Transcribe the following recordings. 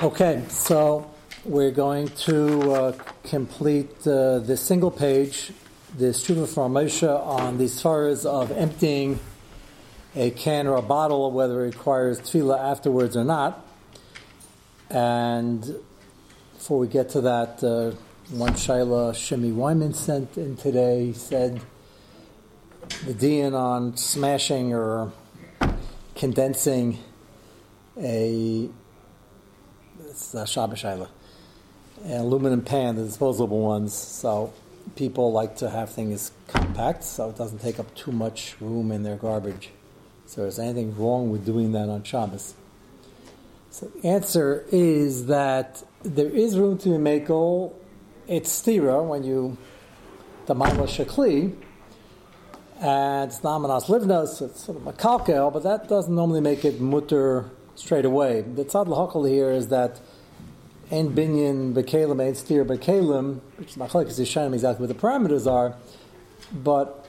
Okay, so we're going to complete this single page, this Shuva from Moshe on the sfaras of emptying a can or a bottle, whether it requires tfila afterwards or not. And before we get to that, one Shaila Shimi Wyman sent in today said the dian on smashing or condensing a Shabbos Shaila, an aluminum pan, the disposable ones. So people like to have things compact, so it doesn't take up too much room in their garbage. So is anything wrong with doing that on Shabbos? So the answer is that there is room to be makel. It's steer when you the ma'amah shakli, and it's namanas livnas, it's sort of makalkil, but that doesn't normally make it mutter straight away. The Tzad L'Hokal here is that binyan bekelem, einstir bekelem, which is makalkil because he's showing exactly what the parameters are, but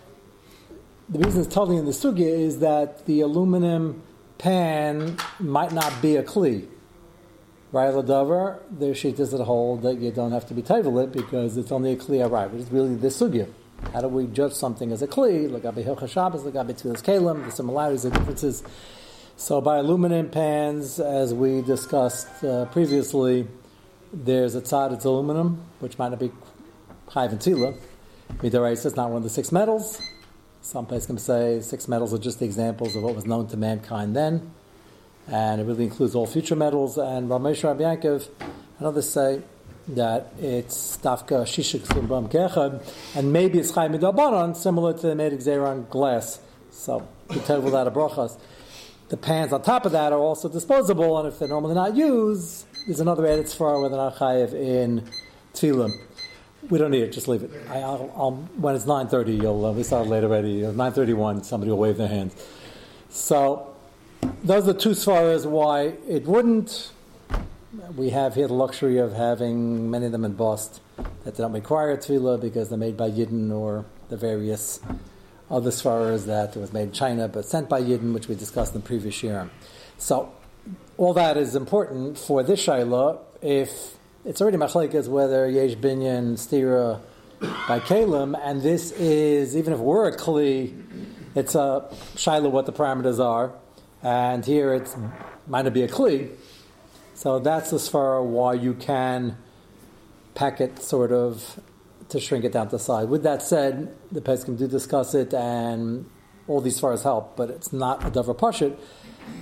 the reason it's totally in the sugya is that the aluminum pan might not be a kli. Right, Ladover, there she does it hold that you don't have to be tfila it because it's only a kli, right? Which is really the sugya. How do we judge something as a kli? Look at the Shabbos, look at the kalim, the similarities, the differences. So by aluminum pans, as we discussed previously, there's a tzad, it's aluminum, which might not be chayv and tfila. Midaraisa is not one of the six metals. Some places can say six metals are just examples of what was known to mankind then. And it really includes all future metals. And Ramesh Rabbi Yankov and others say that it's Dafka Shishik Sumbam Kechad, and maybe it's Chai Midabaran, similar to the Made Xeron glass. So you tell without a brachas. The pans on top of that are also disposable, and if they're normally not used, there's another edit for whether or not Chayev in Tzfilim. We don't need it, just leave it. I'll when it's 9:30, we started late already, 9:31, somebody will wave their hand. So those are the two svaras why it wouldn't. We have here the luxury of having many of them embossed that they don't require a tfila because they're made by Yidden or the various other svaras that was made in China but sent by Yidden, which we discussed in the previous year. So all that is important for this Shaila. If it's already machlekas whether yesh binyan stira by kalem, and this is, even if we're a kli, it's a Shaila what the parameters are. And here it's might not be a kli, so that's the sfar why you can pack it sort of to shrink it down to size. With that said, the pesachim do discuss it, and all these sfaras help, but it's not a davar pashut.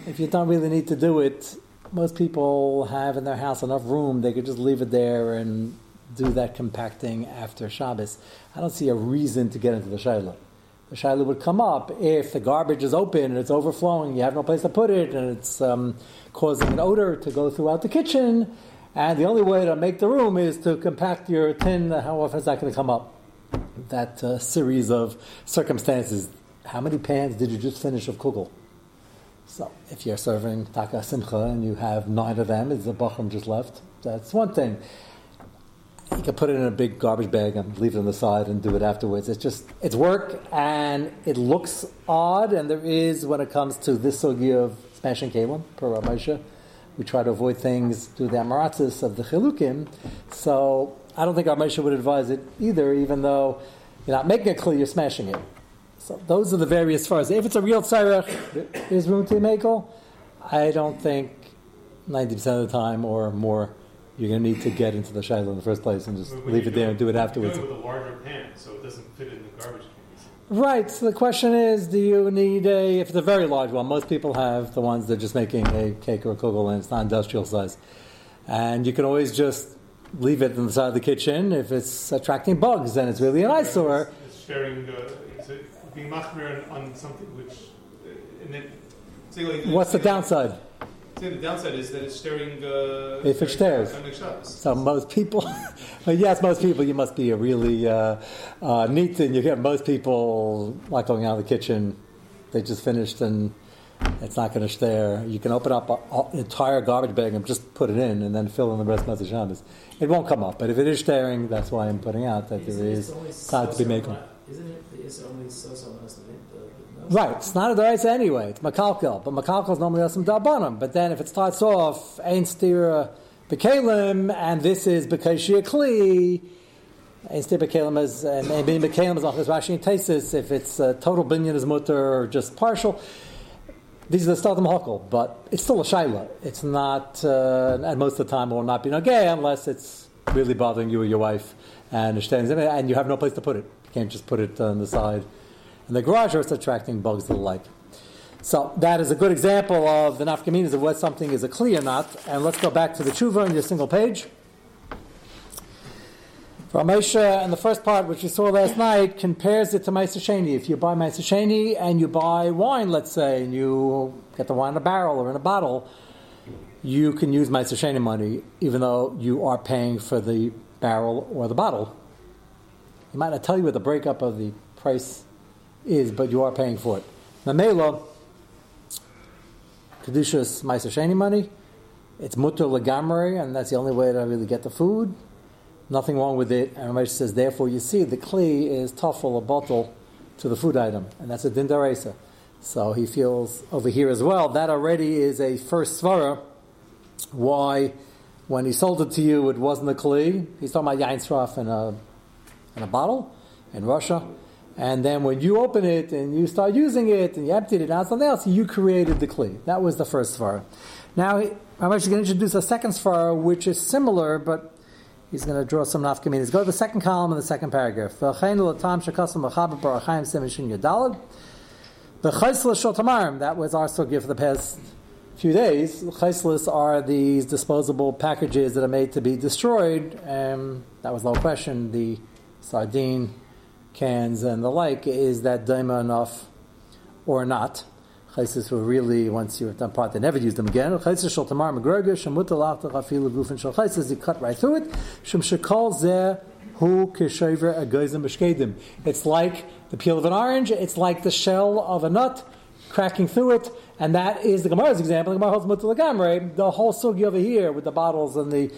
If you don't really need to do it, most people have in their house enough room; they could just leave it there and do that compacting after Shabbos. I don't see a reason to get into the shaila. The shaila would come up if the garbage is open and it's overflowing, you have no place to put it, and it's causing an odor to go throughout the kitchen, and the only way to make the room is to compact your tin. How often is that going to come up? That series of circumstances. How many pans did you just finish of kugel? So if you're serving taka simcha and you have 9 of them, is the bachram just left? That's one thing. You can put it in a big garbage bag and leave it on the side and do it afterwards. It's just, it's work, and it looks odd, and there is, when it comes to this sogi of smashing kelim, per Rav Moshe, we try to avoid things through the amaratus of the chilukim, so I don't think Rav Moshe would advise it either, even though you're not making a kli, you're smashing it. So those are the various fars. If it's a real tzarech, is room to makel? I don't think 90% of the time or more you're going to need to get into the shaila in the first place and just leave it there and do it afterwards. You do it with a larger pan, so it doesn't fit in the garbage cans. Right, so the question is, do you need if it's a very large one, most people have the ones that are just making a cake or a kugel and it's not industrial size. And you can always just leave it on the side of the kitchen. If it's attracting bugs, then it's really an eyesore. It's sharing, it's being machmir on something which... And then, so like, what's the downside? See, the downside is that it's staring. If it stares. So most people, yes, most people, you must be a really neat thing. You get most people like going out of the kitchen. They just finished and it's not going to stare. You can open up an entire garbage bag and just put it in and then fill in the rest of the Shabbos. It won't come up, but if it is staring, that's why I'm putting out that there is time to be making. Isn't it the is only so manas livnas? Right, it's not a d'oraisa anyway. It's makalkil, but makalkil is normally some d'rabanan. But then if it starts off einstir bekelem, and this is b'keshia kli. Instead of bekelim as being bekelim as Rashi tesis, if it's total binyan is mutter or just partial, these are the Tzad L'Hokal, but it's still a Shaila. It's not, and most of the time will not be gay unless it's really bothering you or your wife, and you have no place to put it. You can't just put it on the side in the garage, or it's attracting bugs and the like. So that is a good example of the nafkaminas of whether something is a kli or not. And let's go back to the Shuva in your single page. Ramesha, in the first part, which we saw last night, compares it to mazashenie. If you buy mazashenie and you buy wine, let's say, and you get the wine in a barrel or in a bottle, you can use mazashenie money, even though you are paying for the barrel or the bottle. It might not tell you what the breakup of the price is, but you are paying for it. Namela, kedushas mazashenie money, it's mutter legamrei, and that's the only way to really get the food. Nothing wrong with it. And Ramesh says, therefore, you see, the kli is tafel, a bottle, to the food item. And that's a din d'oraisa. So he feels over here as well. That already is a first svara. Why, when he sold it to you, it wasn't a kli. He's talking about einstir in a bottle in Russia. And then when you open it and you start using it and you emptied it out something else, you created the kli. That was the first svara. Now, Ramesh is going to introduce a second svara, which is similar, but he's going to draw some nafkaminas. Go to the second column in the second paragraph. That was our sugya for the past few days. Chaislis are these disposable packages that are made to be destroyed. That was no question. The sardine cans and the like. Is that daima enough or not? Chaisis were really, once you have done part, they never used them again. Chaisis shel tamar megorger shem mutal achtach afilu gufin shel chaisis. You cut right through it. Shem shekol zeh hu kishover agozim b'shkedim. It's like the peel of an orange. It's like the shell of a nut cracking through it. And that is the Gemara's example. The Gemara holds mutal legamrei. The whole sugi over here with the bottles and the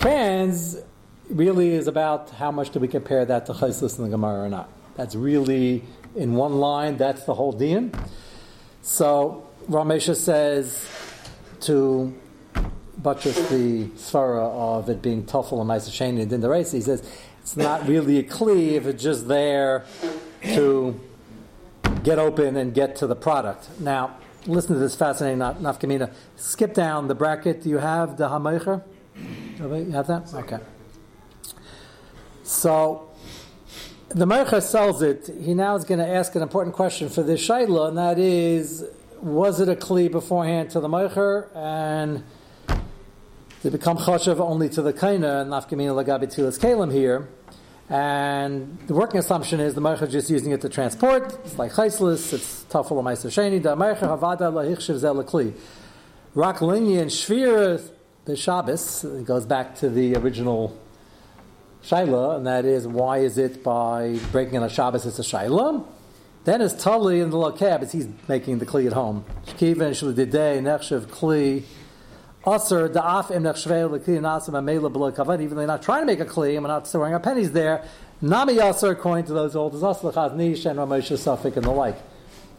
cans really is about how much do we compare that to chaisis and the Gemara or not. That's really, in one line, that's the whole dian. So Ramesha says to buttress the svara of it being tafel and mazashenie and din d'oraisa, he says it's not really a kli if it's just there to get open and get to the product. Now, listen to this fascinating nafkamina. Skip down the bracket. Do you have the hamecher? You have that? Okay. So the Mercha sells it. He now is going to ask an important question for this Shaila, and that is, was it a kli beforehand to the Mercha, and did it become chashav only to the kaina, and nafkamina lagabi tilas kalim here? And the working assumption is the Mercha just using it to transport. It's like chaislis, it's tafel mazashenie. The Mercha havada lahichshiv zel kli. Rak linyan shvira the Shabbos. It goes back to the original Shaila, and that is, why is it by breaking on a Shabbos it's a Shaila? Then it's totally in the lokab, as he's making the kli at home. Shkiva and shlididei nechshev kli aser da'af im nechshvei l'kli nasam amela below kavan. Even though they're not trying to make a kli, and we're not throwing our pennies there. Nami aser, according to those old, is aser l'chaznish and Ramosha Suffolk and the like.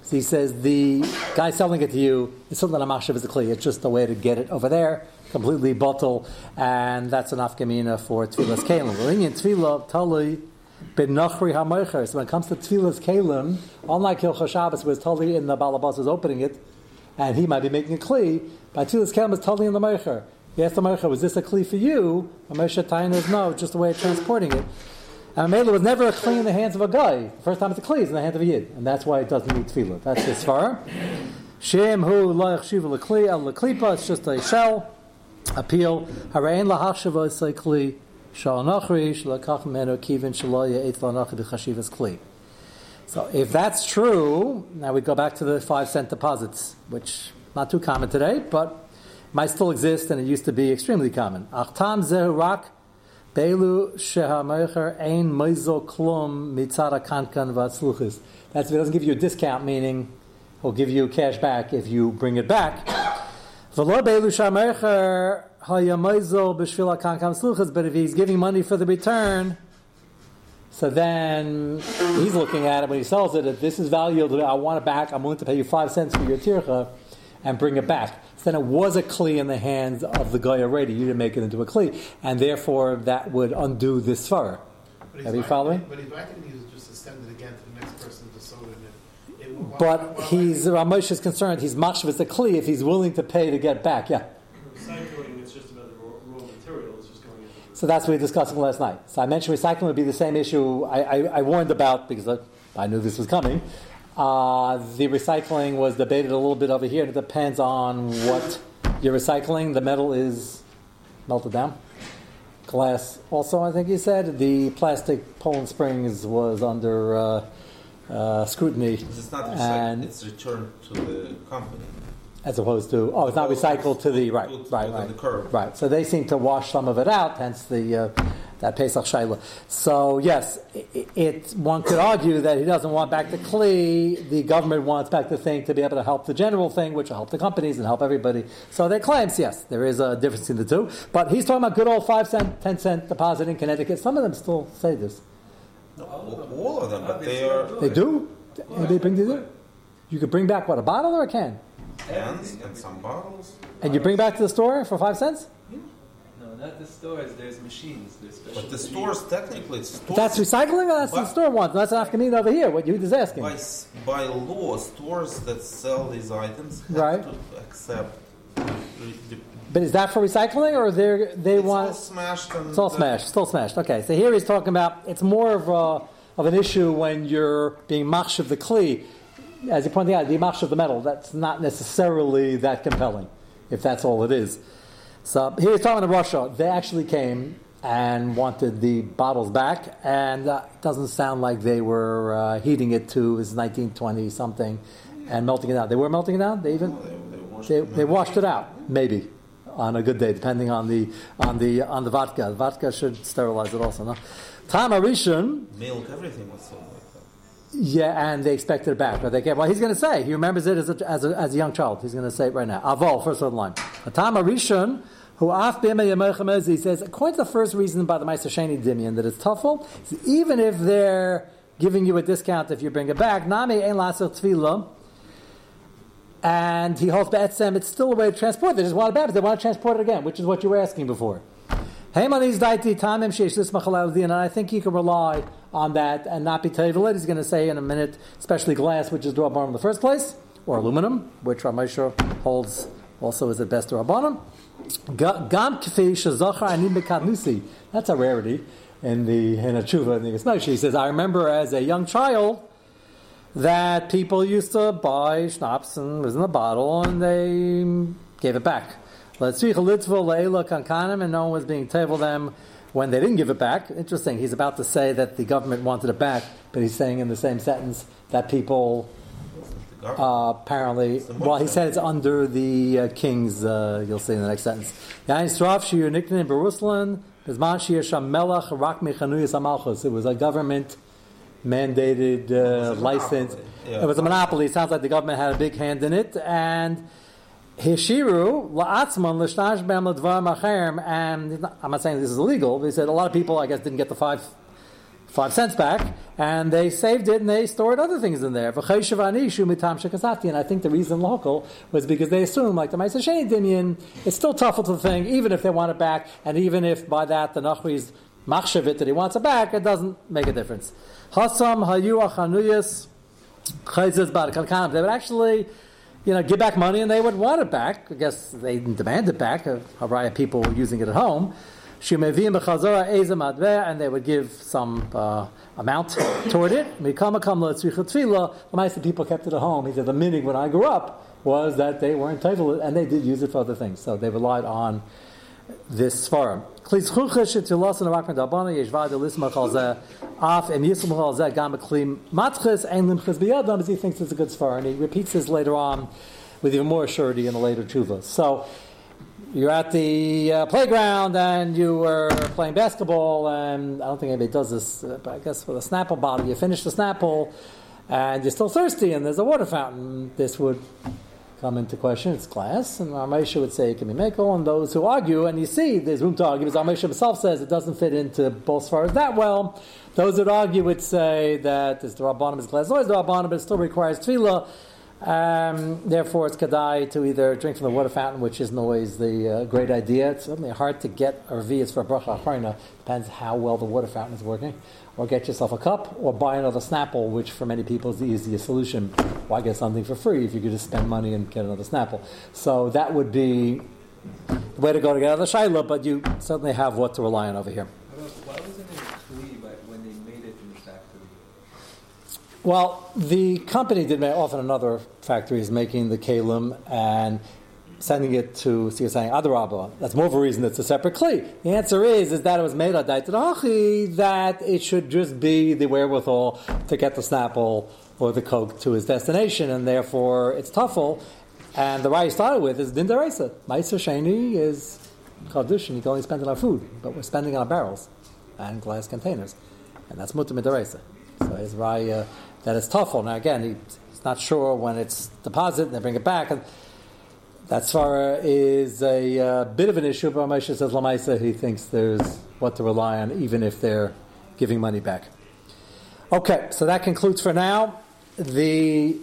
So he says the guy selling it to you, it's not a mashav is a kli. It's just a way to get it over there. Completely bottle, and that's an afkamina for tfila's kalim. In tfila tali bin nachri hamocher. So when it comes to tfila's kalim, unlike Hilchos Shabbos, was tali in the balabas is opening it, and he might be making a kli. By tfila's kalim is tali in the mocher. Yes, the mocher, was this a kli for you? The mocher tainus no, just a way of transporting it. And Mela was never a kli in the hands of a guy. The first time it's a kli is in the hands of a yid, and that's why it doesn't need tfila. That's his sfar. Shem hu loich shiva lekli al leklipa. It's just a shell. Appeal. Harayin lahachshavos kli shal nachri shalakach meno kivin shalaya eitla nachri b'chashivas kli. So if that's true, now we go back to the 5 cent deposits, which not too common today, but might still exist, and it used to be extremely common. Achtam zehu rak belu shehamecher ein meizol klum mitzara kankan vatsluchis. That's if it doesn't give you a discount, meaning he'll give you cash back if you bring it back. But if he's giving money for the return, So then he's looking at it when he sells it. If this is valuable, I want it back. I'm willing to pay you 5 cents for your tircha and bring it back. So then it was a kli in the hands of the guy already. You didn't make it into a kli, and therefore that would undo this svara. Are you following? But he's likely to just extend it again to the next person to sold it. But he's Moshe is concerned. He's machshav as a kli if he's willing to pay to get back. Yeah. Recycling is just about the raw material. It's just going into the... So that's what we were discussing last night. So I mentioned recycling would be the same issue I warned about because I knew this was coming. The recycling was debated a little bit over here. It depends on what you're recycling. The metal is melted down. Glass also, I think he said. The plastic Poland Springs was under scrutiny. It's not recycled, and it's returned to the company. As opposed to, it's not recycled to the, right. The curb. Right, so they seem to wash some of it out, hence the that Pesach Shaila. So, yes, one could argue that he doesn't want back the kli. The government wants back the thing to be able to help the general thing, which will help the companies and help everybody. So their claims, yes, there is a difference in the two. But he's talking about good old 5 cent, 10 cent deposit in Connecticut. Some of them still say this. No, all of them, but they are... They do? Anybody bring this in? You could bring back, a bottle or a can? Cans and some bottles. And you bring back to the store for 5 cents? Yeah. No, not the stores. There's machines. There's special. But the stores, technically, it's stores. That's recycling or that's what the store wants? That's an Afghanin over here, what you was asking. By law, stores that sell these items have to accept. But is that for recycling or they want... It's all smashed. It's all smashed. Still smashed. Okay, so here he's talking about... It's more of an issue when you're being machshav of the kli. As you pointed out, the machshav of the metal, that's not necessarily that compelling, if that's all it is. So here he's talking to Russia. They actually came and wanted the bottles back, and it doesn't sound like they were heating it to 1920-something and melting it out. They were melting it out? They washed it out, maybe, on a good day, depending on the vodka. Vodka should sterilize it also, no? Tam Arishon... Milk, everything was so... Yeah, and they expected it back. But they can't. Well, he's going to say. He remembers it as a young child. He's going to say it right now. Avol, first of the line. Atam Arishon, who af b'emay yemechem, he says, according to the first reason by the mazashenie Binyan that it's Tafel, even if they're giving you a discount if you bring it back, nami ein laser tfila, and he holds be'etzem, it's still a way to transport. They just want it back, but they want to transport it again, which is what you were asking before. And I think he can rely on that and not be tevil. He's going to say in a minute, especially glass, which is d'rabbanan in the first place, or aluminum, which Ramesha holds also is at best d'rabbanan. That's a rarity in a Shuva. He says, I remember as a young child that people used to buy schnapps and it was in a bottle and they gave it back. And no one was being tevil them when they didn't give it back. Interesting, he's about to say that the government wanted it back, but he's saying in the same sentence that people apparently... Well, he said it's under the kings, you'll see in the next sentence. It was a government... mandated license. Yeah. It was a monopoly. It sounds like the government had a big hand in it. And... Hishiru la'atzman l'shnash b'em l'dvar macherem, and I'm not saying this is illegal. They said a lot of people, I guess, didn't get the 5 cents back, and they saved it and they stored other things in there. And I think the reason local was because they assumed, like the mazashenie Binyan, it's still tafel to the thing, even if they want it back, and even if by that the nachri's machshavit that he wants it back, it doesn't make a difference. Hasam hayu achanuyas chaisis bar kalkel. They would actually, give back money, and they would want it back. I guess they didn't demand it back. A variety of people were using it at home. And they would give some amount toward it. The people kept it at home. He said, the meaning when I grew up was that they were entitled, and they did use it for other things. So they relied on this forum. He thinks it's a good sfar, and he repeats this later on with even more surety in the later tshuva. So you're at the playground and you were playing basketball, and I don't think anybody does this, but I guess with a Snapple bottle, you finish the Snapple and you're still thirsty and there's a water fountain. This would come into question. It's class, and Ramesha would say it can be mekel, and those who argue, and you see there's room to argue, because Ramesha himself says it doesn't fit into both svaras that well. Those that argue would say that it's the Rabbanim is class, always the Rabbanim, but it still requires tfila. Therefore, it's kadai to either drink from the water fountain, which isn't always the great idea. It's certainly hard to get a revius for a bracha acharina. Depends how well the water fountain is working. Or get yourself a cup, or buy another Snapple, which for many people is the easiest solution. Why get something for free if you could just spend money and get another Snapple? So that would be the way to go to get out of the Shaila, but you certainly have what to rely on over here. Why wasn't it kli when they made it in the factory? Well, the company did make, often another factory is making the kalim and sending it to saying Adarabah. That's more of a reason it's a separate kli. The answer is that it was made that it should just be the wherewithal to get the Snapple or the Coke to his destination, and therefore it's Tafel. And the way you started with is Din Deraisa. Mazashenie is Kaddush, and you can only spend it on food, but we're spending it on barrels and glass containers. And that's mutter midaraisa. So his raya that it's Tafel. Now again, he's not sure when it's deposited, and they bring it back. And that svara is a bit of an issue, but Moshe says Lamaisa, he thinks there's what to rely on, even if they're giving money back. Okay, so that concludes for now the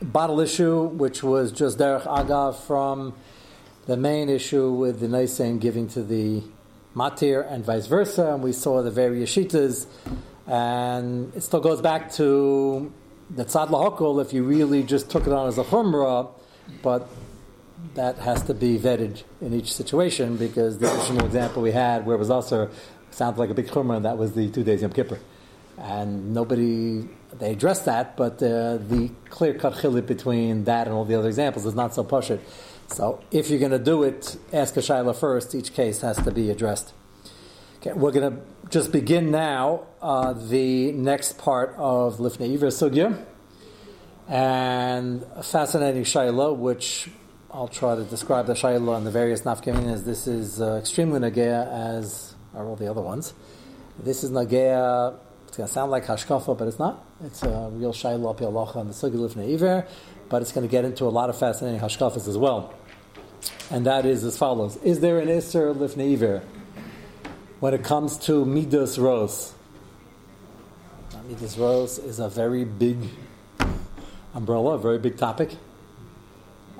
bottle issue, which was just derech agav from the main issue with the nasein giving to the matir and vice versa, and we saw the various shitas, and it still goes back to the Tzad L'Hokal if you really just took it on as a chumrah, but that has to be vetted in each situation, because the original example we had where it was also sounded like a big chumrah, and that was the 2 days Yom Kippur. And nobody, they addressed that, but the clear-cut chilit between that and all the other examples is not so pashut. So if you're going to do it, ask a shaila first. Each case has to be addressed. Okay, we're going to just begin now the next part of Lifnei Ivra Sugya. And a fascinating shaila, which I'll try to describe the shaila and the various nafkaminas. This is extremely nagea, as are all the other ones. This is nagea, it's going to sound like hashkafa, but it's not. It's a real shaila pialacha and the sugi lifnei iver, but it's going to get into a lot of fascinating hashkafas as well. And that is as follows. Is there an iser lifnei iver when it comes to midas rose? Midas rose is a very big umbrella, a very big topic,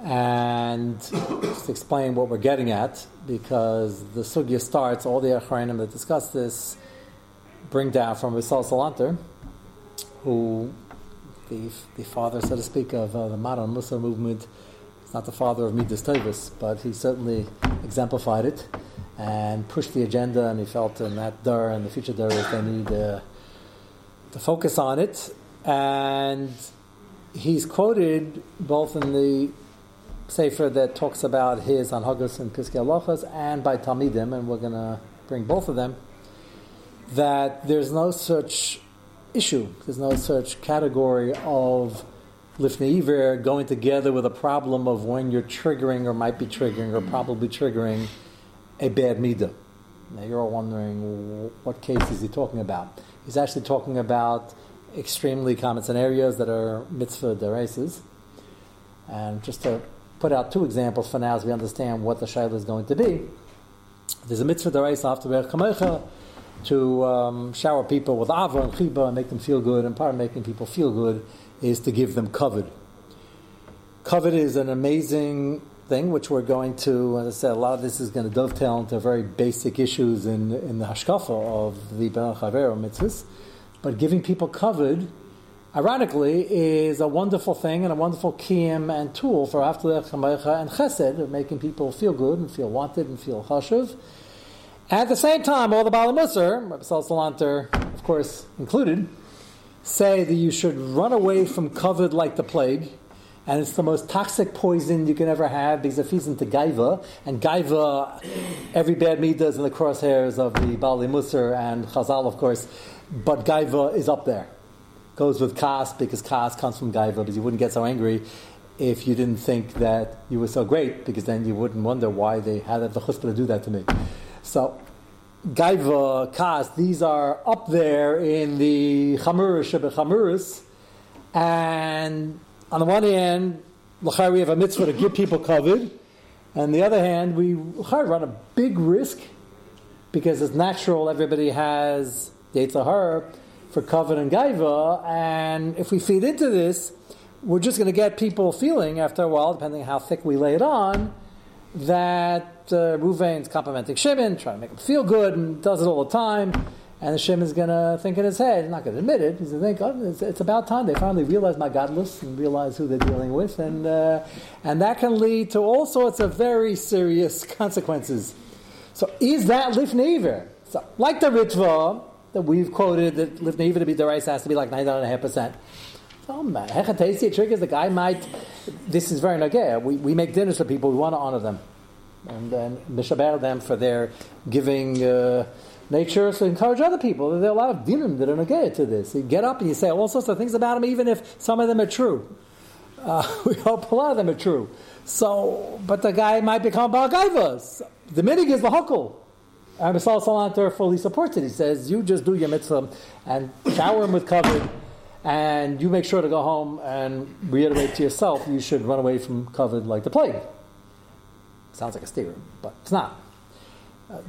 and just explain what we're getting at, because the sugya starts, all the achronim that discuss this bring down from Rizal Salanter, who the father, so to speak, of the modern Muslim movement. He's not the father of Midas Tovus, but he certainly exemplified it and pushed the agenda, and he felt in that dar and the future dar is they need to focus on it. And he's quoted both in the Sefer that talks about his Anhagos and Piskei Halachos and by Talmidim, and we're going to bring both of them, that there's no such issue, there's no such category of Lifnei Iver going together with a problem of when you're triggering or might be triggering or probably triggering a bad midah. Now you're all wondering, what case is he talking about? He's actually talking about extremely common scenarios that are mitzvah dereses. And just to put out two examples for now, as we understand what the shaila is going to be, there's a mitzvah dereses after Berach Kamecha to shower people with ava and chiba and make them feel good, and part of making people feel good is to give them kavod. Kavod is an amazing thing, which we're going to, as I said, a lot of this is going to dovetail into very basic issues in the hashkafa of the ben chavero mitzvahs. But giving people kavod, ironically, is a wonderful thing and a wonderful kiyum and tool for after the chamecha and chesed, of making people feel good and feel wanted and feel chashuv. At the same time, all the Baal Musar, Rabbi Sol Salanter, of course, included, say that you should run away from kavod like the plague, and it's the most toxic poison you can ever have, because it feeds into gaiva, and gaiva, every bad midah is in the crosshairs of the Baal Musar and Chazal, of course. But gaiva is up there. Goes with kas, because kas comes from gaiva, because you wouldn't get so angry if you didn't think that you were so great, because then you wouldn't wonder why they had the chutzpah to do that to me. So, gaiva, kas, these are up there in the chamurus, and on the one hand, l'chai we have a mitzvah to get people covered. On the other hand, we run a big risk because it's natural everybody has yetzer hara for covet and gaiva, and if we feed into this, we're just going to get people feeling after a while, depending on how thick we lay it on, that Reuven's complimenting Shimon, trying to make him feel good, and does it all the time. And Shimon's going to think in his head, he's not going to admit it, he's going to think, oh, it's about time they finally realize my godless and realize who they're dealing with. And that can lead to all sorts of very serious consequences. So is that lifnei iver? So, like the Ritva that we've quoted, that lifnei iver to be the rice has to be like 99.5%. Oh man, hechatesi, trick is the guy might, this is very nagea. We make dinners for people, we want to honor them. And then mishaber them for their giving nature, so encourage other people. There are a lot of dinim that are nagea to this. You get up and you say all sorts of things about them, even if some of them are true. We hope a lot of them are true. So, but the guy might become Baal Gaivas. The minig is the huckle. And Basal Salanter fully supports it. He says, you just do your mitzvah and shower him with covet. And you make sure to go home and reiterate to yourself you should run away from covet like the plague. Sounds like a steer, but it's not.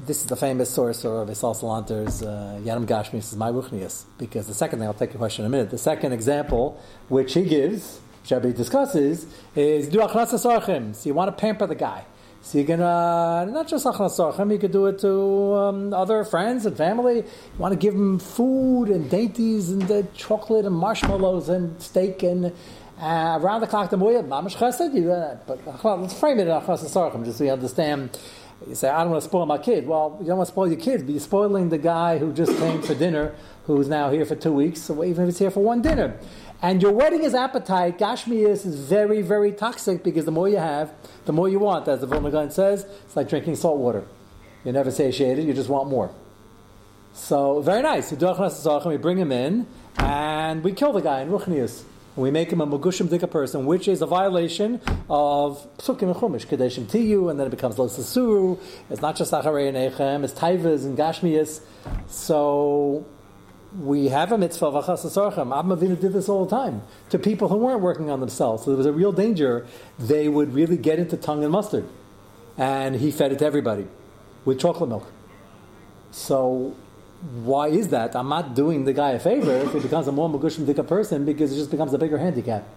This is the famous source of Esal Salanter's Yadam Gashmi, this is my Ruchnius, because the second thing, I'll take your question in a minute, the second example which he gives, which everybody discusses, is do Achnasas Orchim. So you want to pamper the guy. So you're going to, not just Achnasas Orchim, you could do it to other friends and family. You want to give them food and dainties and chocolate and marshmallows and steak and around the clock, the ma'amah shakli. But let's frame it in Achnasas Orchim just so you understand. You say, I don't want to spoil my kid. Well, you don't want to spoil your kids, but you're spoiling the guy who just came for dinner, who's now here for 2 weeks, so even if he's here for one dinner. And you're whetting his appetite. Gashmius is very, very toxic because the more you have, the more you want. As the Vilna Gaon says, it's like drinking salt water. You're never satiated, you just want more. So, very nice. We bring him in, and we kill the guy in Ruchnius. We make him a Mugushim Dika person, which is a violation of Psukim and Chumash, Kadeshim Tiyu, and then it becomes Lo Sasuru. It's not just Acharei and Eichem, it's Taivas and Gashmias. So we have a mitzvah of Achasas Orchem. Avraham Avinu did this all the time to people who weren't working on themselves. So there was a real danger they would really get into tongue and mustard. And he fed it to everybody with chocolate milk. So why is that? I'm not doing the guy a favor if he becomes a more Magushim Dika person, because it just becomes a bigger handicap.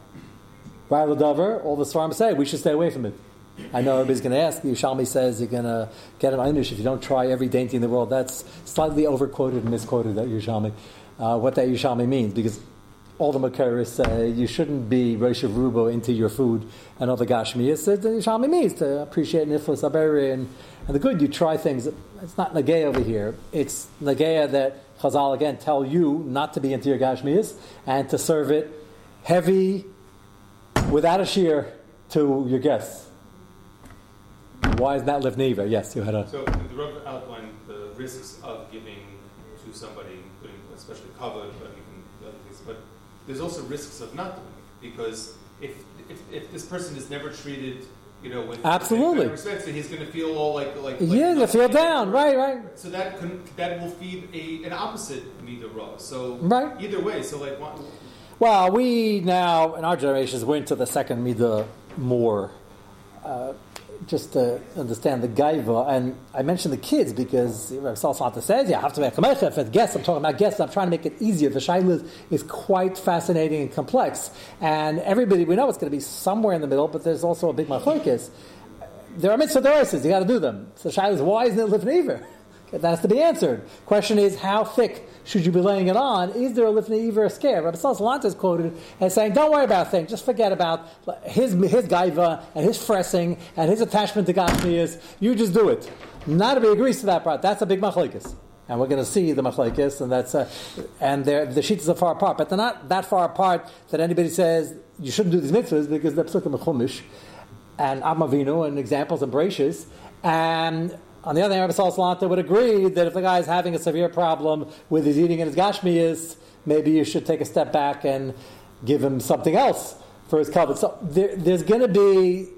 Right, Ladover, all the Svarim say we should stay away from it. I know everybody's going to ask. The Yushalmi says you're going to get an Einish if you don't try every dainty in the world. That's slightly overquoted and misquoted, that Yushalmi, what that Yushalmi means, because all the Makarists say you shouldn't be Rosh of Rubo into your food and other Gashmiyas. The Yushalmi means to appreciate Niflas Aberi and the good. You try things. It's not Nagea over here. It's Nagea that Chazal again tell you not to be into your Gashmiyas and to serve it heavy, without a shear, to your guests. Why is that lifnei iver? Yes, you had a... So the Rav outlined the risks of giving to somebody, including especially kavod, but even other things. But there's also risks of not doing it, because if this person is never treated, with absolutely respect, so he's going to feel all they feel down, right. So that will feed an opposite midah ra. So right. Either way, so like one... Well, we now in our generations went to the second midah more. Just to understand the gaiva, and I mentioned the kids because Rav Salsanta says, yeah, I have to make a mechef and guests. I'm talking about guests, I'm trying to make it easier. The Shaila is quite fascinating and complex, and everybody, we know it's going to be somewhere in the middle, but there's also a big machlokes. There are mitzvot d'oraisa, you got to do them. So Shaila is, why isn't it lifnei iver? That has to be answered. Question is, how thick should you be laying it on? Is there a lifnei iver scare? Rabbi Salanter is quoted as saying, don't worry about things. Just forget about his gaiva and his fressing and his attachment to gashmias. You just do it. Not everybody agrees to that part. That's a big machlokes. And we're going to see the machlokes, and that's and the sheets are far apart. But they're not that far apart that anybody says you shouldn't do these mitzvahs, because they're psukim and chumash and Avinu and examples and brachos. And on the other hand, Rabbi Salanter would agree that if the guy is having a severe problem with his eating and his gashmias, maybe you should take a step back and give him something else for his covet. So there's going to be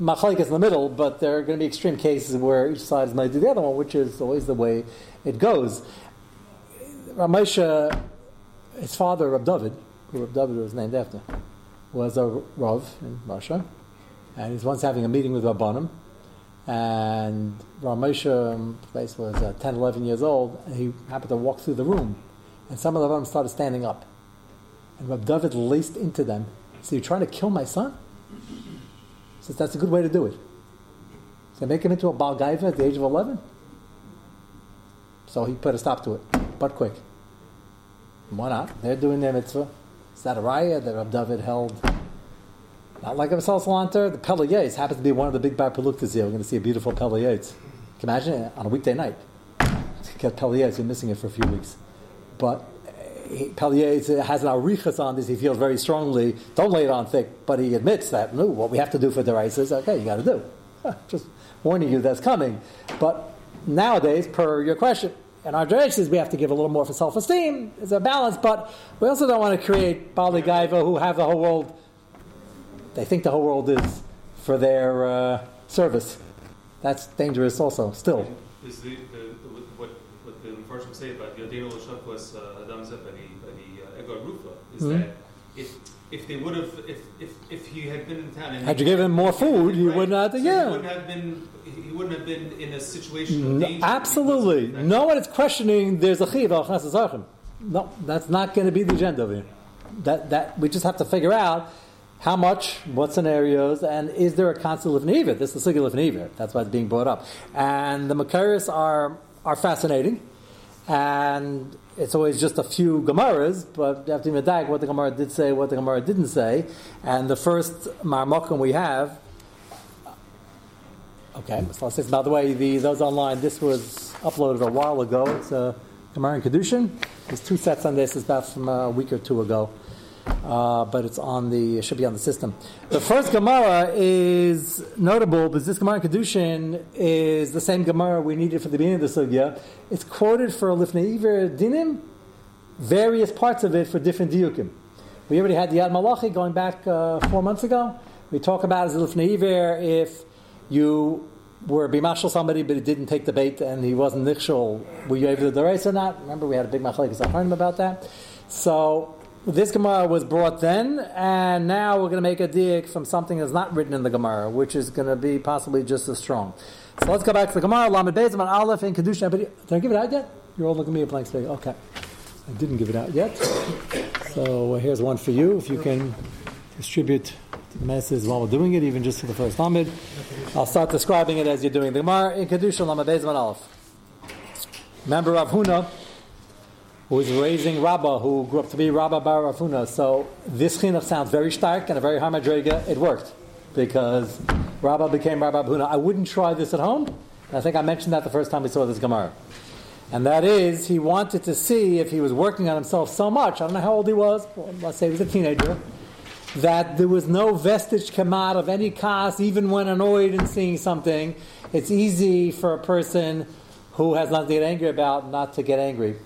machalikas in the middle, but there are going to be extreme cases where each side is going to do the other one, which is always the way it goes. Rav Moshe, his father, Rav David, who Rav David was named after, was a Rav in Russia. and he's once having a meeting with Rabbanim, and Rav Moshe place was 10, 11 years old, and he happened to walk through the room, and some of the Rabbanim started standing up, and Rav David laced into them. So you're trying to kill my son? He says, that's a good way to do it. So make him into a Baal Gaiva at the age of 11? So he put a stop to it, but quick. Why not? They're doing their mitzvah. It's that a raya that Rav David held. Not like himself, Salanter. The Pele Yates happens to be one of the big bar Paluktas here. We're going to see a beautiful Pele Yates. Can you imagine it? On a weekday night? Get Pele Yates, you're missing it for a few weeks. But Pele Yates has an arichas on this. He feels very strongly. Don't lay it on thick. But he admits that, no, what we have to do for Deraisa is, okay, you got to do. Just warning you that's coming. But nowadays, per your question, in our generations, we have to give a little more for self-esteem. It's a balance, but we also don't want to create Bali Gaiva who have the whole world. They think the whole world is for their service. That's dangerous also, still. Is what the unfortunate say about Yodeno L'Shakwas Adam Zepani, Egor Rufa, is that if they would have, if he had been in town, and had you given him more food, you wouldn't have. He wouldn't have been in a situation of danger. Absolutely, no one is questioning. There's a chiv al chasas archim. No, that's not going to be the agenda of here. That we just have to figure out how much, what scenarios, and is there a constant of neiver? This is the sugya of neiver. That's why it's being brought up. And the makaris are fascinating, and it's always just a few Gemaras, but you have to medayek what the Gemara did say, what the Gemara didn't say. And the first marmokum we have, okay, by the way, those online, this was uploaded a while ago. It's a Gemara in Kedushin. There's two sets on this. It's about from a week or two ago. But it should be on the system. The first Gemara is notable because this Gemara in Kedushin is the same Gemara we needed for the beginning of the sugya. It's quoted for Lifnei Iver Dinim, various parts of it for different diukim. We already had the Yad Malachi going back 4 months ago. We talk about as Lifnei Iver if you were bimashal somebody but it didn't take the bait and he wasn't nichshal, were you able to dereis or not? Remember we had a big machlekes acharonim about that. So this Gemara was brought then, and now we're going to make a diuk from something that's not written in the Gemara, which is going to be possibly just as strong. So let's go back to the Gemara. Lamed Beis Amud Aleph in Kedushin. Did I give it out yet? You're all looking at me at blank space. Okay. I didn't give it out yet. So here's one for you. If you can distribute the message while we're doing it, even just to the first Lamed. I'll start describing it as you're doing the Gemara in Kedushin. Lamed Beis Amud Aleph. Member of Huna, who was raising Rabbah, who grew up to be Rabbah Bar Rav Huna. So this chinuch sounds very stark and a very high madrega. It worked because Rabbah became Rabbah Rav Huna. I wouldn't try this at home. And I think I mentioned that the first time we saw this Gemara. And that is, he wanted to see if he was working on himself so much, I don't know how old he was, let's say he was a teenager, that there was no vestige come out of any cause, even when annoyed and seeing something. It's easy for a person who has nothing to get angry about not to get angry.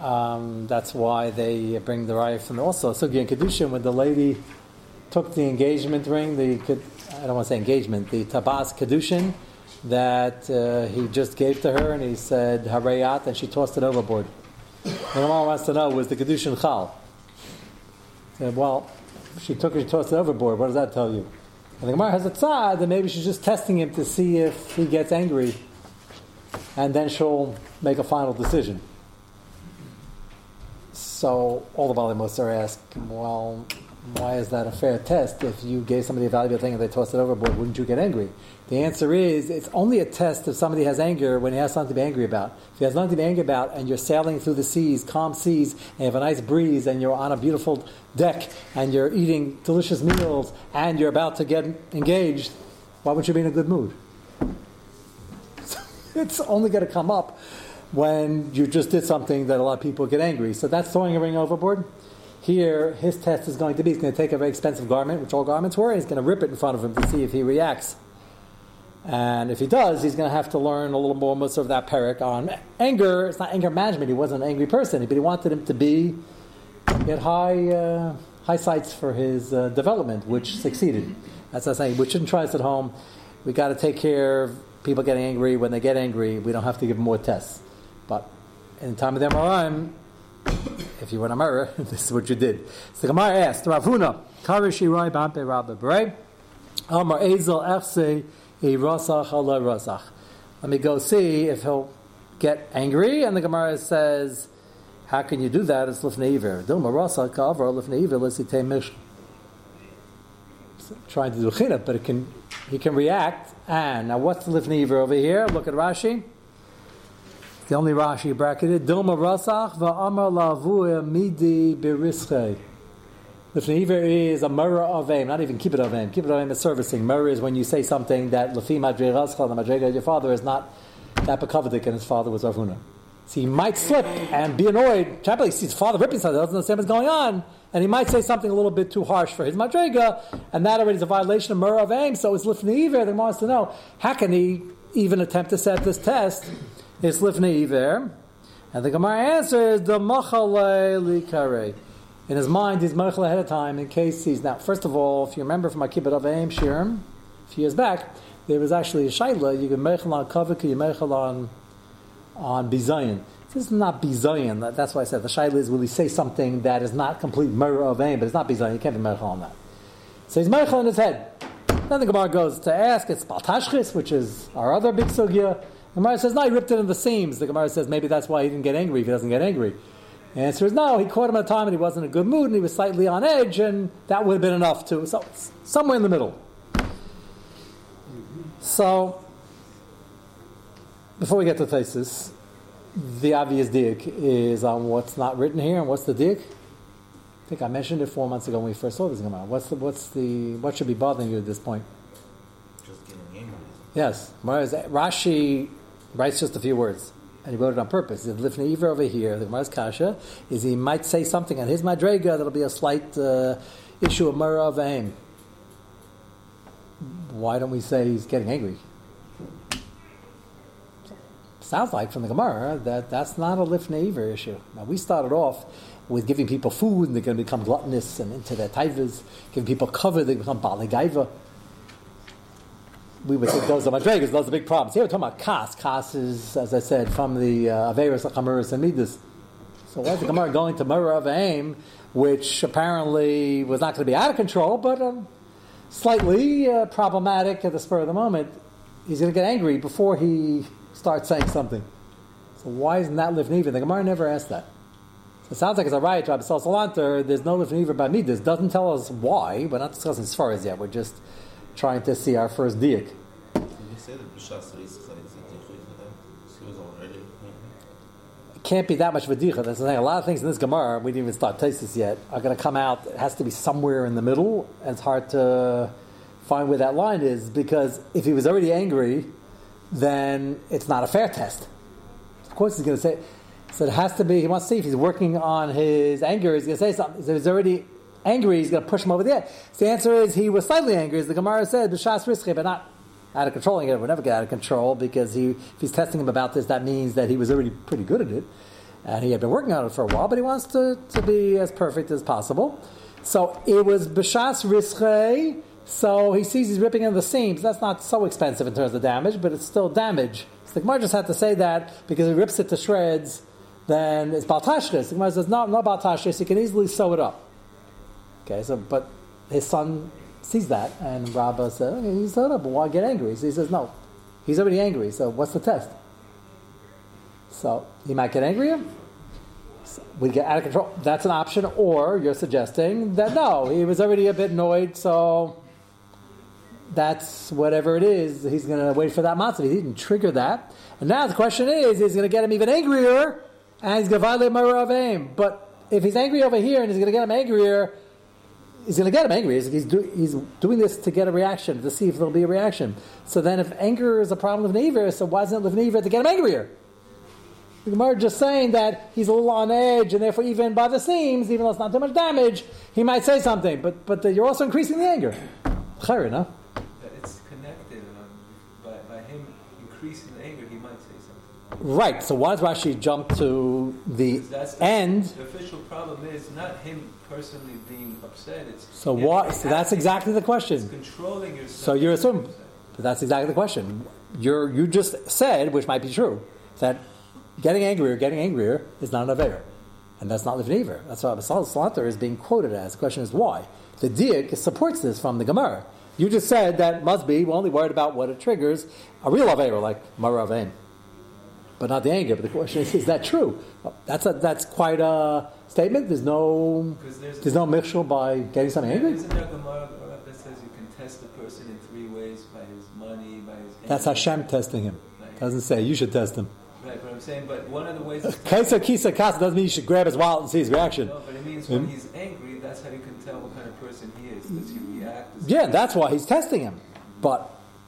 That's why they bring the raya. And also, Sogi and Kedushin, when the lady took the engagement ring, I don't want to say engagement, the Tabas Kedushin that he just gave to her, and he said, Harayat, and she tossed it overboard. And the mom wants to know, was the Kedushin Chal? He said, well, she took it, she tossed it overboard. What does that tell you? And the Gemara has a tzad, and maybe she's just testing him to see if he gets angry, and then she'll make a final decision. So all the Bali Musar ask, well, why is that a fair test? If you gave somebody a valuable thing and they tossed it overboard, wouldn't you get angry? The answer is, it's only a test if somebody has anger when he has something to be angry about. If he has nothing to be angry about and you're sailing through the seas, calm seas, and you have a nice breeze and you're on a beautiful deck and you're eating delicious meals and you're about to get engaged, why wouldn't you be in a good mood? It's only going to come up when you just did something that a lot of people get angry. So that's throwing a ring overboard. Here, his test is going to be, he's going to take a very expensive garment, which all garments were, and he's going to rip it in front of him to see if he reacts. And if he does, he's going to have to learn a little more musar of that parak on anger. It's not anger management. He wasn't an angry person, but he wanted him to get high sights for his development, which succeeded. That's what I'm saying. We shouldn't try this at home. We got to take care of people getting angry. When they get angry, we don't have to give them more tests. But in the time of the Amoraim, if you were an Amora, this is what you did. So Gemara asked, Rav Huna, Karishi Rai Bampe Rabba Bray, Amar Ezel Afse a Rasach Allah Rasach. Let me go see if he'll get angry. And the Gemara says, how can you do that? It's Lifnei Iver. Dilma Rasach Avra Lifnei Iver Lesitei Mish. Trying to do Chinab, but he can react. And now what's the Lifnei Iver over here? Look at Rashi. The only Rashi bracketed. Dilma Rasach va'amar lavu midi berischei. Lifnei Iver is a murrah of aim, not even kibbut of aim. Kibbut of aim is servicing. Murrah is when you say something that Lefi Madre Raschal, the Madrega of your father, is not that Apokavadik, and his father was Rav Huna. So he might slip and be annoyed. He sees his father ripping something, doesn't understand what's going on, and he might say something a little bit too harsh for his Madrega, and that already is a violation of murrah of aim. So it's Lifnei Iver that wants to know, how can he even attempt to set this test? It's Lifnei Iver. And the Gemara answers, the Machalei Likarei. In his mind, he's meichel ahead of time in case he's not. First of all, if you remember from my kibbut of Aim Shirim, a few years back, there was actually a Shaila. You can meichel on kavik, you meichel on bizayin. This is not bizayin. That's why I said the Shaila is, will he say something that is not complete murder of aim, but it's not bizayin. You can't be meichel on that. So he's meichel in his head. Then the Gemara goes to ask. It's baltashchis, which is our other big sugya. The Gemara says, no, he ripped it in the seams. The Gemara says, maybe that's why he didn't get angry. If he doesn't get angry. The answer is no, he caught him at a time and he wasn't in a good mood and he was slightly on edge, and that would have been enough too. So it's somewhere in the middle. So, before we get to thesis, the obvious diuk is on what's not written here, and what's the diuk? I think I mentioned it 4 months ago when we first saw this Gemara. What should be bothering you at this point? Just getting angry. Yes. Rashi writes just a few words. And he wrote it on purpose. He said, Lifnei Iver over here, the Gemara's kasha, is he might say something, and his madrega, that'll be a slight issue of murah of aim. Why don't we say he's getting angry? Sounds like from the Gemara that's not a Lifnei Iver issue. Now, we started off with giving people food, and they're going to become gluttonous and into their taivas, giving people cover, they become balagaiva. We would think those are madregas, those are big problems. Here we're talking about kas. Kas is, as I said, from the Averis, Chamuris, and Midas. So why is the Gemara going to murrah of aim, which apparently was not going to be out of control, but slightly problematic at the spur of the moment? He's going to get angry before he starts saying something. So why isn't that Lifnei Iver? The Gemara never asked that. It sounds like it's a riot to Abisal Salanter. There's no Lifnei Iver by Midas. Doesn't tell us why. We're not discussing s'faris yet. We're just trying to see our first diuk. Did he say that B'shas Reis is a diuk? He was already. It can't be that much of a diuk. That's the thing. A lot of things in this Gemara, we didn't even start Taisis yet, are going to come out. It has to be somewhere in the middle, and it's hard to find where that line is, because if he was already angry, then it's not a fair test. Of course he's going to say. So it has to be, he wants to see if he's working on his anger, he's going to say something. So he's already angry, he's going to push him over the edge. So the answer is he was slightly angry, as the Gemara said, b'shas rische, but not out of controlling it. It would never get out of control, because if he's testing him about this, that means that he was already pretty good at it, and he had been working on it for a while, but he wants to be as perfect as possible. So it was b'shas rische, so he sees he's ripping in the seams. That's not so expensive in terms of damage, but it's still damage. So the Gemara just had to say that, because he rips it to shreds, then it's baltashris. The Gemara says, no baltashris, he can easily sew it up. Okay, so but his son sees that, and Rabbah said, okay, he's not up, but why get angry? So he says, no, he's already angry, so what's the test? So he might get angrier, so we get out of control. That's an option, or you're suggesting that no, he was already a bit annoyed, so that's whatever it is, he's going to wait for that matzah. He didn't trigger that. And now the question is going to get him even angrier, and he's going to violate murah of aim. But if he's angry over here, and he's going to get him angrier, he's going to get him angry. He's doing this to get a reaction, to see if there'll be a reaction. So then if anger is a problem with Lifnei Iver, so why isn't it Lifnei Iver to get him angrier? The Gemara is just saying that he's a little on edge, and therefore even by the seams, even though it's not too much damage, he might say something. But you're also increasing the anger. Chayrin, huh? It's connected. By him increasing the anger, he might say something. Right. So why does Rashi jump to the end? The official problem is not him personally being upset. So that's exactly the question. It's controlling yourself. So you're assuming, but that's exactly the question. You just said, which might be true, that getting angrier is not an aveira, and that's not Lifnei Iver. That's what Abisal Salanter is being quoted as. The question is why. The diuk supports this from the Gemara. You just said that Must be we're only worried about what it triggers, a real aveira like maravein, but not the anger. But the question is that true? That's quite a statement. There's no mixture by getting something angry. Isn't there a Gemara that says you can test the person in three ways, by his money, by his anger? That's Hashem testing him. Like, doesn't say you should test him. Right, but I'm saying, but one of the ways. Kesa kisa kasa doesn't mean you should grab his wallet and see his reaction. No, but it means when he's angry, that's how you can tell what kind of person he is. Does he react? Yeah, that's why he's testing him. But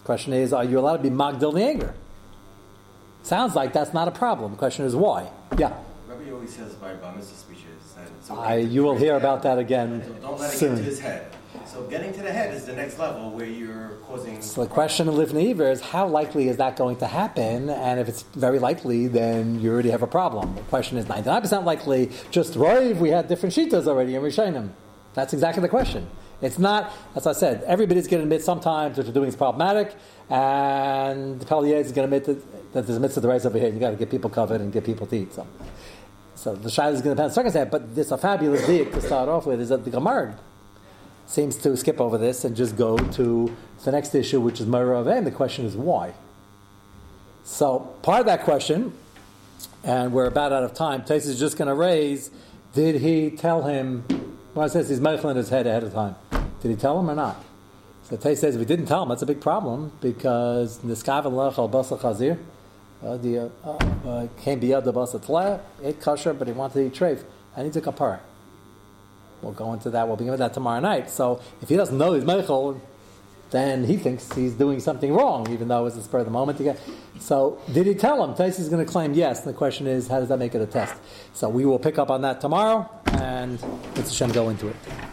the question is, are you allowed to be magdil the anger? Sounds like that's not a problem. The question is why? Yeah. Rabbi always says by Bamas speeches. You will hear about that again. So don't let it soon. Get to his head. So getting to the head is the next level where you're causing. So the question of Livnei Iver is how likely is that going to happen? And if it's very likely, then you already have a problem. The question is 99% likely. Just Roiv, we had different shitas already in Rishonim. That's exactly the question. It's not, as I said, everybody's going to admit sometimes what you're doing is problematic, and Pelier is going to admit that there's a mitzvah to raise over here. You've got to get people covered and get people to eat something. So the Shaila is going to depend on the circumstance, but there's a fabulous diik to start off with, is that the Gemara seems to skip over this and just go to the next issue, which is Maravein, and the question is why. So part of that question, and we're about out of time, Tais is just going to raise, did he tell him, well, it says he's meichel in his head ahead of time. Did he tell him or not? So Tais says, if we didn't tell him, that's a big problem, because Niskav Lech al Basar Chazir, came beyond the Basar Tleh, ate kasher, but he wanted to eat treif, and he took a par. We'll go into that. We'll begin with that tomorrow night. So if he doesn't know he's meichel, then he thinks he's doing something wrong, even though it's the spur of the moment. So did he tell him? Taisis is going to claim yes. And the question is, how does that make it a test? So we will pick up on that tomorrow, and let's go into it.